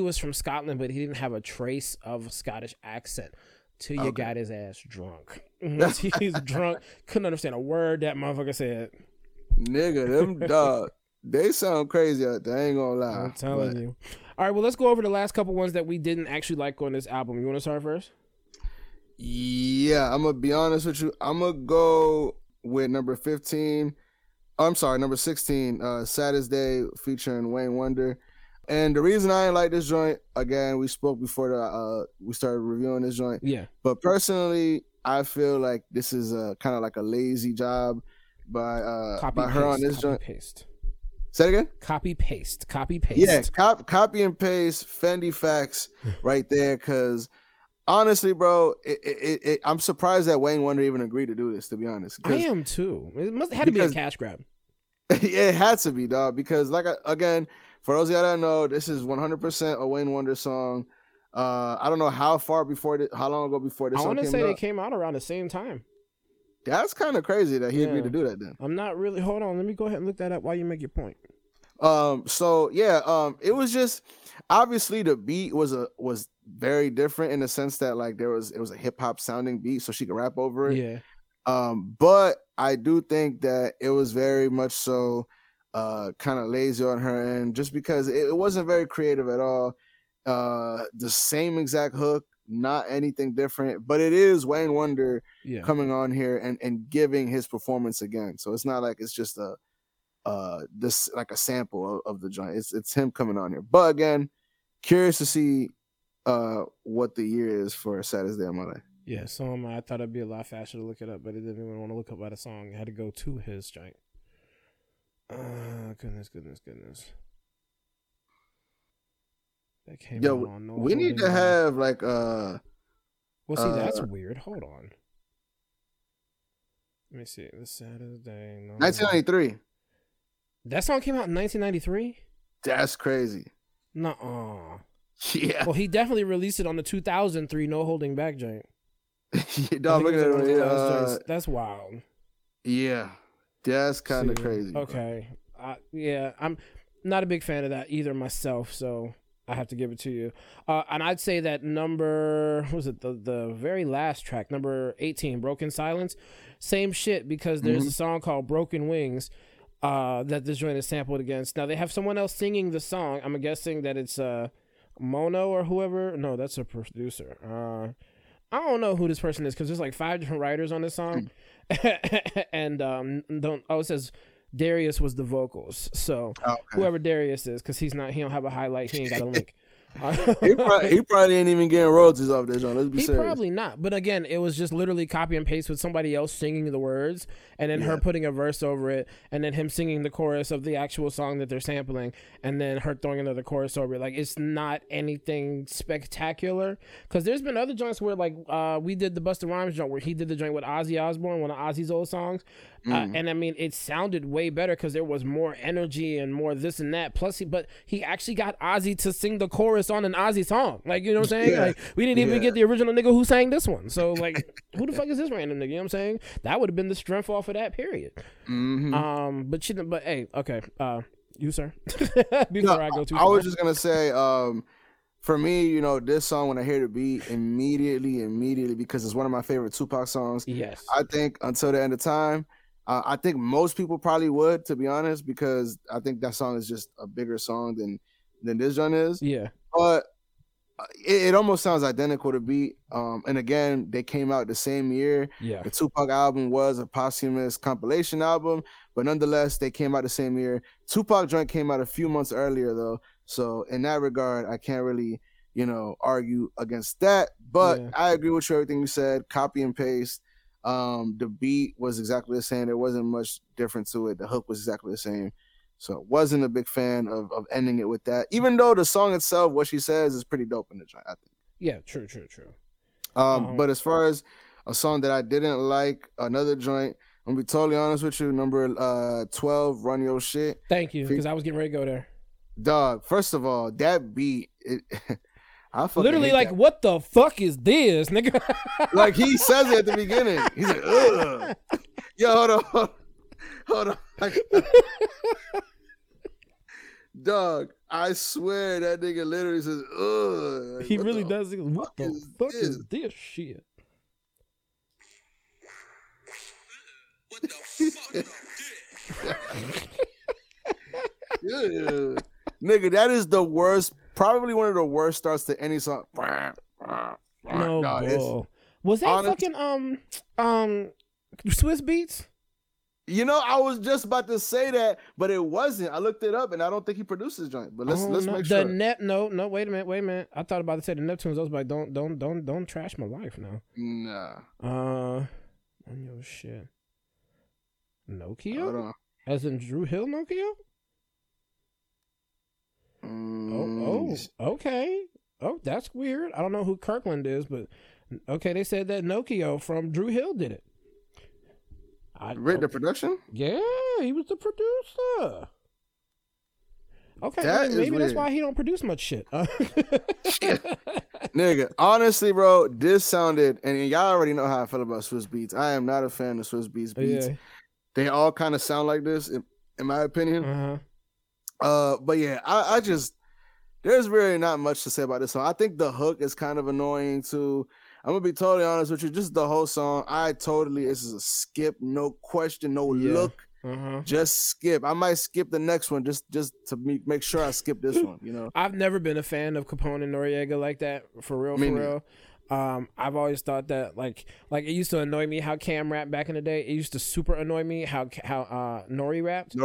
was from Scotland, but he didn't have a trace of a Scottish accent. Till you got his ass drunk. Once he's drunk, couldn't understand a word that motherfucker said. Nigga, them dog. They sound crazy out there. I ain't gonna lie. I'm telling you. All right, well, let's go over the last couple ones that we didn't actually like on this album. You want to start first? Yeah, I'm gonna be honest with you. I'm gonna go with number 16, Saddest Day featuring Wayne Wonder. And the reason I ain't like this joint, again, we spoke before we started reviewing this joint. Yeah. But personally, I feel like this is a kind of like a lazy job by her on this joint. Paste. Say it again? Copy paste. Yeah, copy and paste Fendi facts right there. Because honestly, bro, I'm surprised that Wayne Wonder even agreed to do this, to be honest. I am too. It had to be a cash grab. It had to be, dog. Because, again, for those of y'all that know, this is 100% a Wayne Wonder song. I don't know how long ago before this song came out. I want to say they came out around the same time. That's kind of crazy that he agreed to do that then. I'm not really... Hold on. Let me go ahead and look that up while you make your point. It was just... Obviously, the beat was very different in the sense that, like, it was a hip-hop sounding beat, so she could rap over it. Yeah. But I do think that it was very much so kind of lazy on her end, just because it wasn't very creative at all. The same exact hook. Not anything different, but it is Wayne Wonder coming on here and giving his performance again. So it's not like it's just a sample of the joint. It's him coming on here. But again, curious to see what the year is for Saddest Day of My Life. Yeah, so I thought it'd be a lot faster to look it up, but I didn't even want to look up by the song. I had to go to his joint. Goodness. That came on. No, we need to have like well, see, that's weird. Hold on. Let me see. The Saturday. No, 1993. That song came out in 1993. That's crazy. Nuh-uh. Yeah. Well, he definitely released it on the 2003 No Holding Back joint. That's wild. Yeah. That's kind of crazy. Okay. Yeah, I'm not a big fan of that either myself. So. I have to give it to you. And I'd say that number, what was it, the very last track, number 18, Broken Silence, same shit, because there's a song called Broken Wings that this joint is sampled against. Now, they have someone else singing the song. I'm guessing that it's Mono or whoever. No, that's a producer. I don't know who this person is, because there's like 5 different writers on this song. And it says Darius was the vocals. So whoever Darius is, because he don't have a highlight. He ain't got a link. He probably ain't even getting royalties off this one. Let's be serious. Probably not. But again, it was just literally copy and paste with somebody else singing the words, and then her putting a verse over it, and then him singing the chorus of the actual song that they're sampling, and then her throwing another chorus over it. Like, it's not anything spectacular. Because there's been other joints where, like, we did the Busta Rhymes joint where he did the joint with Ozzy Osbourne, one of Ozzy's old songs. And I mean, it sounded way better because there was more energy and more this and that. Plus, he actually got Ozzy to sing the chorus on an Ozzy song. Like, you know what I'm saying? Like, we didn't even get the original nigga who sang this one. So, like, who the fuck is this random nigga? You know what I'm saying? That would have been the strength off of that period. But hey, okay. You, sir? I go too far. I was just going to say, for me, you know, this song, when I hear the beat, immediately, because it's one of my favorite Tupac songs. Yes. I think Until the End of Time. I think most people probably would, to be honest, because I think that song is just a bigger song than this one is. Yeah. But it almost sounds identical to beat. And again, they came out the same year. Yeah. The Tupac album was a posthumous compilation album, but nonetheless, they came out the same year. Tupac joint came out a few months earlier, though. So in that regard, I can't really, you know, argue against that. But I agree with you, everything you said, copy and paste. The beat was exactly the same. There wasn't much difference to it. The hook was exactly the same. So wasn't a big fan of ending it with that, even though the song itself, what she says, is pretty dope in the joint, I think. Yeah, true. But as far as a song that I didn't like, another joint, I'm going to be totally honest with you, number 12, Run Your Shit. Thank you, because I was getting ready to go there. Dog, first of all, that beat... I literally like that. What the fuck is this, nigga? Like, he says it at the beginning. He's like, ugh. Yo, hold on. Dog, I swear that nigga literally says, ugh. Like, he really does. What the fuck is this shit? What the fuck is this? Nigga, that is the worst. Probably one of the worst starts to any song. No, was that fucking Swiss Beats? You know, I was just about to say that, but it wasn't. I looked it up, and I don't think he produced this joint. But let's make sure. No, wait a minute. I thought about to say the Neptunes. I was like, don't trash my life now. Nah. Yo, shit. Nokio? As in Drew Hill, Nokio? Okay. Oh, that's weird. I don't know who Kirkland is, but okay, they said that Nokio from Drew Hill did it. The production? Yeah, he was the producer. Okay, maybe that's why he don't produce much shit. Nigga, honestly, bro, this sounded, and y'all already know how I feel about Swiss Beats. I am not a fan of Swiss Beats beats. Yeah. They all kind of sound like this, in my opinion. Uh-huh. But yeah, I just, there's really not much to say about this song. I think the hook is kind of annoying too. I'm gonna be totally honest with you. Just the whole song, this is a skip, no question, no look. Uh-huh. Just skip. I might skip the next one just to make sure I skip this one. You know, I've never been a fan of Capone and Noriega like that, for real. I've always thought that like it used to annoy me how Cam rapped back in the day. It used to super annoy me how Nori rapped.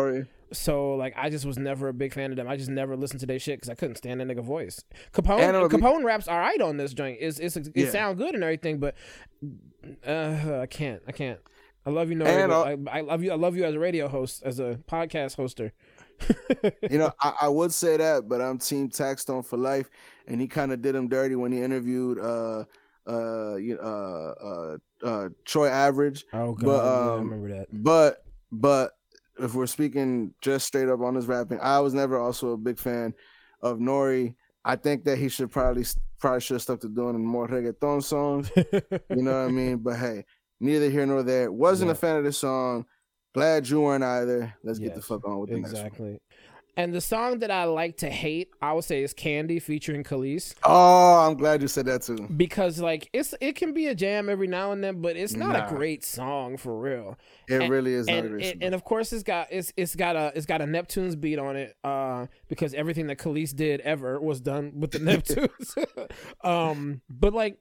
So, like, I just was never a big fan of them. I just never listened to their shit because I couldn't stand that nigga voice. Capone raps all right on this joint. It sounds good and everything, but I can't. I love you, Nori. I love you. I love you as a radio host, as a podcast hoster. You know, I would say that, but I'm Team Taxstone for life, and he kind of did him dirty when he interviewed Troy Average. Oh God, but, I remember that. But. If we're speaking just straight up on his rapping, I was never also a big fan of Nori. I think that he should probably should have stuck to doing more reggaeton songs. You know what I mean? But hey, neither here nor there. Wasn't a fan of this song. Glad you weren't either. Let's get the fuck on with the next one. And the song that I like to hate, I would say, is Candy featuring Kelis. Oh, I'm glad you said that too. Because like it can be a jam every now and then, but it's not a great song for real. It really is not a great song. And of course it's got a Neptunes beat on it, because everything that Kelis did ever was done with the Neptunes. But like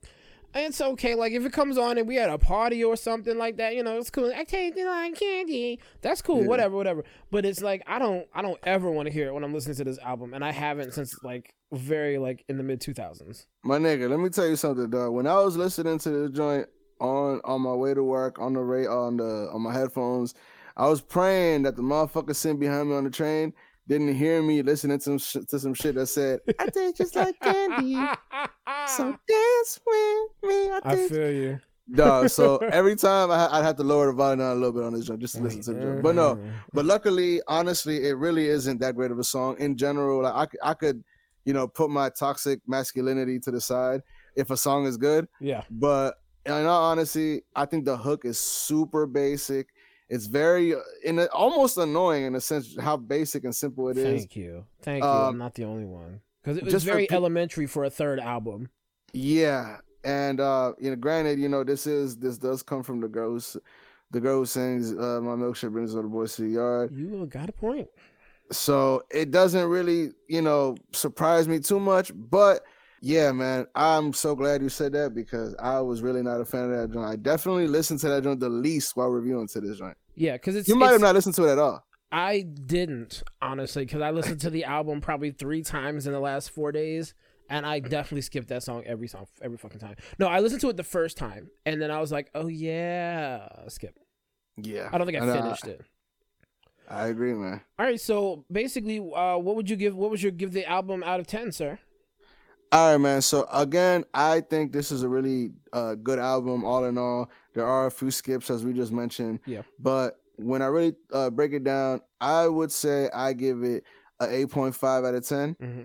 it's okay, like if it comes on and we at a party or something like that, you know, it's cool. I take the line candy. That's cool, yeah. whatever. But it's like I don't ever want to hear it when I'm listening to this album, and I haven't since like very like in the mid 2000s. My nigga, let me tell you something, dog. When I was listening to this joint on my way to work on my headphones, I was praying that the motherfucker sitting behind me on the train didn't hear me listening to some shit that said, I taste just like candy, so dance with me. I feel you. Dog, so every time I'd have to lower the volume down a little bit on this joint just to listen to the joint. But no, but luckily, honestly, it really isn't that great of a song. In general, like I could, you know, put my toxic masculinity to the side if a song is good. Yeah. But in all honesty, I think the hook is super basic. It's very almost annoying in a sense how basic and simple it is. Thank you. I'm not the only one, because it was very elementary for a third album. Yeah, and you know, granted, you know, this does come from the girl who sings "My milkshake brings all the boys to the yard." You got a point. So it doesn't really, you know, surprise me too much, but. Yeah, man, I'm so glad you said that, because I was really not a fan of that joint. I definitely listened to that joint the least while reviewing to this joint. Yeah, because it's... You might have not listened to it at all. I didn't, honestly, because I listened to the album probably 3 times in the last 4 days, and I definitely skipped that song, every fucking time. No, I listened to it the first time, and then I was like, oh, yeah, skip. Yeah. I don't think I finished it. I agree, man. All right, so basically, what would you give the album out of 10, sir? All right, man. So, again, I think this is a really good album all in all. There are a few skips, as we just mentioned. Yeah. But when I really break it down, I would say I give it an 8.5 out of 10. Mm-hmm.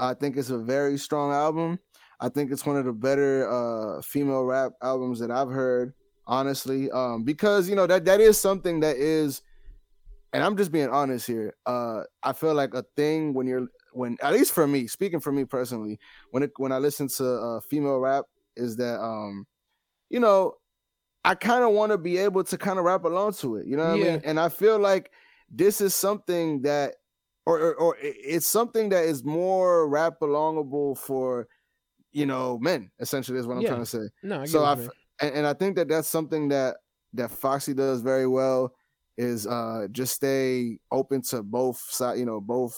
I think it's a very strong album. I think it's one of the better female rap albums that I've heard, honestly. Because, you know, that is something that is, and I'm just being honest here, I feel like a thing when at least for me, speaking for me personally, when I listen to female rap, is that you know, I kind of want to be able to kind of rap along to it, you know what I mean? And I feel like this is something that, or it's something that is more rap alongable for, you know, men. Essentially, is what I'm trying to say. No, I get so and I think that that's something that Foxy does very well, is just stay open to both side, you know, both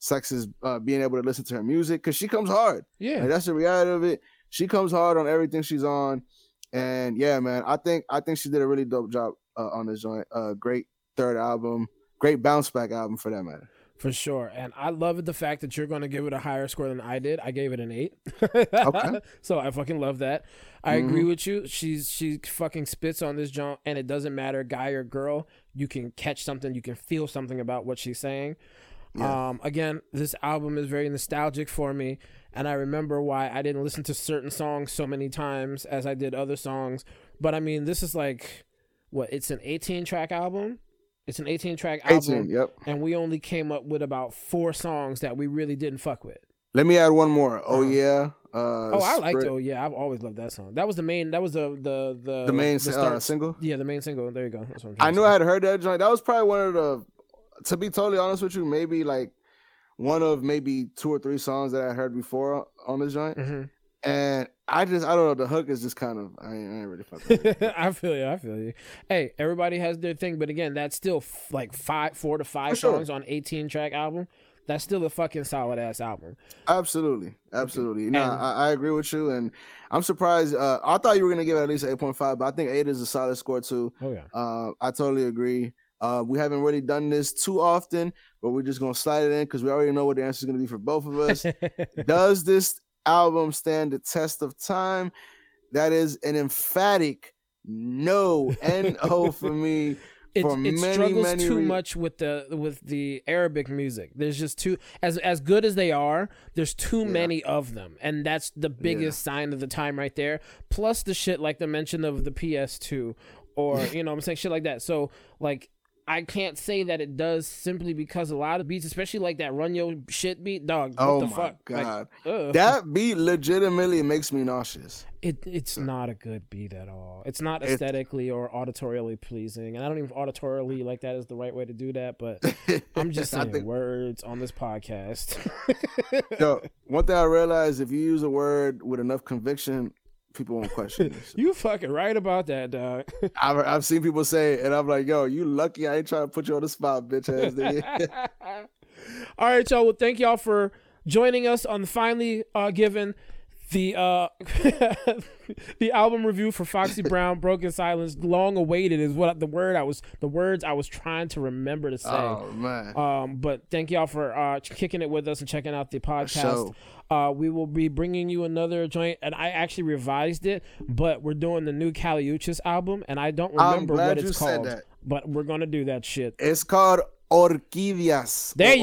sexes being able to listen to her music, because she comes hard. Yeah, like, that's the reality of it. She comes hard on everything she's on, and yeah, man, I think she did a really dope job on this joint. Great third album, great bounce back album for that matter. For sure, and I love it, the fact that you're going to give it a higher score than I did. I gave it an 8. Okay. So I fucking love that. I agree with you. She fucking spits on this jump, and it doesn't matter, guy or girl. You can catch something. You can feel something about what she's saying. Yeah. Again, this album is very nostalgic for me, and I remember why I didn't listen to certain songs so many times as I did other songs. But I mean, this is like, what, it's an 18-track album? It's an 18-track album, yep. And we only came up with about 4 songs that we really didn't fuck with. Let me add one more. Oh yeah. I liked Oh Yeah. I've always loved that song. That was the main. That was the main single. Yeah, the main single. There you go. That's what I knew I had heard that joint. That was probably one of the. To be totally honest with you, maybe like one of maybe 2 or 3 songs that I heard before on this joint, and I don't know. The hook is just kind of I ain't really fucking. With it. I feel you. Hey, everybody has their thing, but again, that's still like 4 to 5 songs on 18-track album. That's still a fucking solid ass album. Absolutely. Okay. No, I agree with you, and I'm surprised. I thought you were gonna give it at least 8.5, but I think 8 is a solid score too. Oh yeah. I totally agree. We haven't really done this too often, but we're just going to slide it in because we already know what the answer is going to be for both of us. Does this album stand the test of time? That is an emphatic no, N-O for me. It struggles too much with the Arabic music. There's just too, as good as they are, there's too many of them, and that's the biggest sign of the time right there. Plus the shit like the mention of the PS2 or, you know what I'm saying, shit like that. So like, I can't say that it does simply because a lot of beats, especially like that Run Yo Shit beat, dog. Oh, what the fuck? God. Like, that beat legitimately makes me nauseous. It's not a good beat at all. It's not aesthetically or auditorially pleasing. And I don't even auditorially like that is the right way to do that, but I'm just saying words on this podcast. Yo, one thing I realized, if you use a word with enough conviction, people won't question this. You fucking right about that, dog. I've seen people say it, and I'm like, yo, you lucky I ain't trying to put you on the spot, bitch ass nigga. All right, y'all. Well, thank y'all for joining us on Finally Given, the the album review for Foxy Brown, Broken Silence, long awaited is what the words I was trying to remember to say. Oh man! But thank y'all for kicking it with us and checking out the podcast. We will be bringing you another joint, and I actually revised it, but we're doing the new Kali Uchis album, and I don't remember what it's called. But we're gonna do that shit. It's called Orquivias. There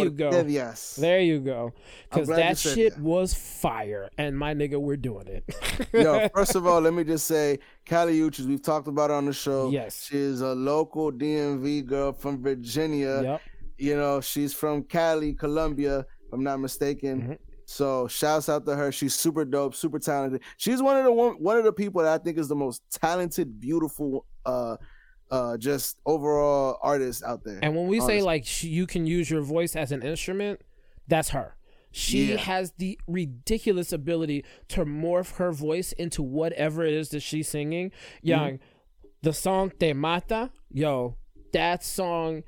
you go. Because that shit was fire, and my nigga, we're doing it. Yo, first of all, let me just say, Kali Uchis, we've talked about her on the show. Yes. She's a local DMV girl from Virginia. Yep. You know, she's from Cali, Colombia, if I'm not mistaken. Mm-hmm. So shouts out to her. She's super dope, super talented. She's one of the people that I think is the most talented, beautiful just overall artists out there. And when we say like you can use your voice as an instrument, that's her. She has the ridiculous ability to morph her voice into whatever it is that she's singing. Young, the song Te Mata, yo, that song,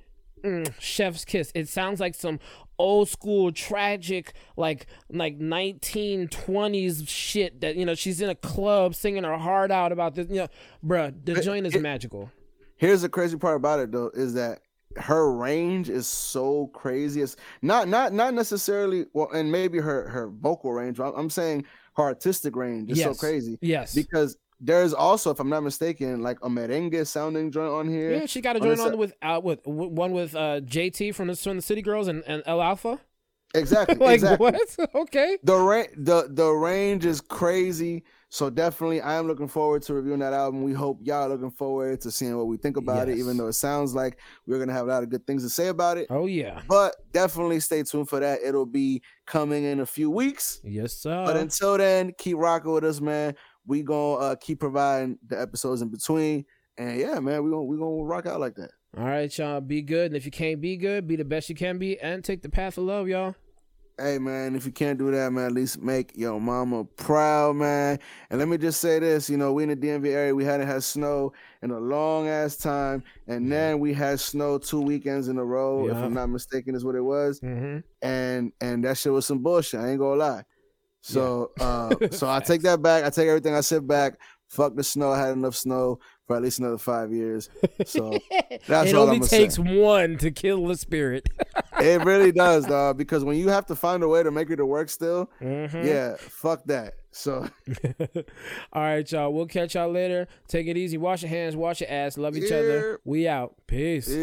chef's kiss. It sounds like some old school tragic like 1920s shit that, you know, she's in a club singing her heart out about this, you know, bruh, the joint is magical. Here's the crazy part about it though, is that her range is so crazy. It's not necessarily, well, and maybe her vocal range, but I'm saying her artistic range is so crazy. Yes. Because there's also, if I'm not mistaken, like a merengue sounding joint on here. Yeah, she got a joint on with JT from the City Girls and El Alfa. Exactly. Like exactly. What? Okay. The range is crazy. So definitely, I am looking forward to reviewing that album. We hope y'all are looking forward to seeing what we think about it, even though it sounds like we're going to have a lot of good things to say about it. Oh, yeah. But definitely stay tuned for that. It'll be coming in a few weeks. Yes, sir. But until then, keep rocking with us, man. We going to keep providing the episodes in between. And, yeah, man, we gonna rock out like that. All right, y'all. Be good. And if you can't be good, be the best you can be and take the path of love, y'all. Hey, man, if you can't do that, man, at least make your mama proud, man. And let me just say this. You know, we in the DMV area, we hadn't had snow in a long-ass time. And then we had snow 2 weekends in a row, if I'm not mistaken, is what it was. Mm-hmm. And that shit was some bullshit. I ain't gonna lie. So, so I take that back. I take everything I said back. Fuck the snow. I had enough snow for at least another 5 years. So that's all I'm going to say. It only takes one to kill the spirit. It really does, dog, because when you have to find a way to make it to work still, fuck that. So. All right, y'all. We'll catch y'all later. Take it easy. Wash your hands. Wash your ass. Love each other. We out. Peace.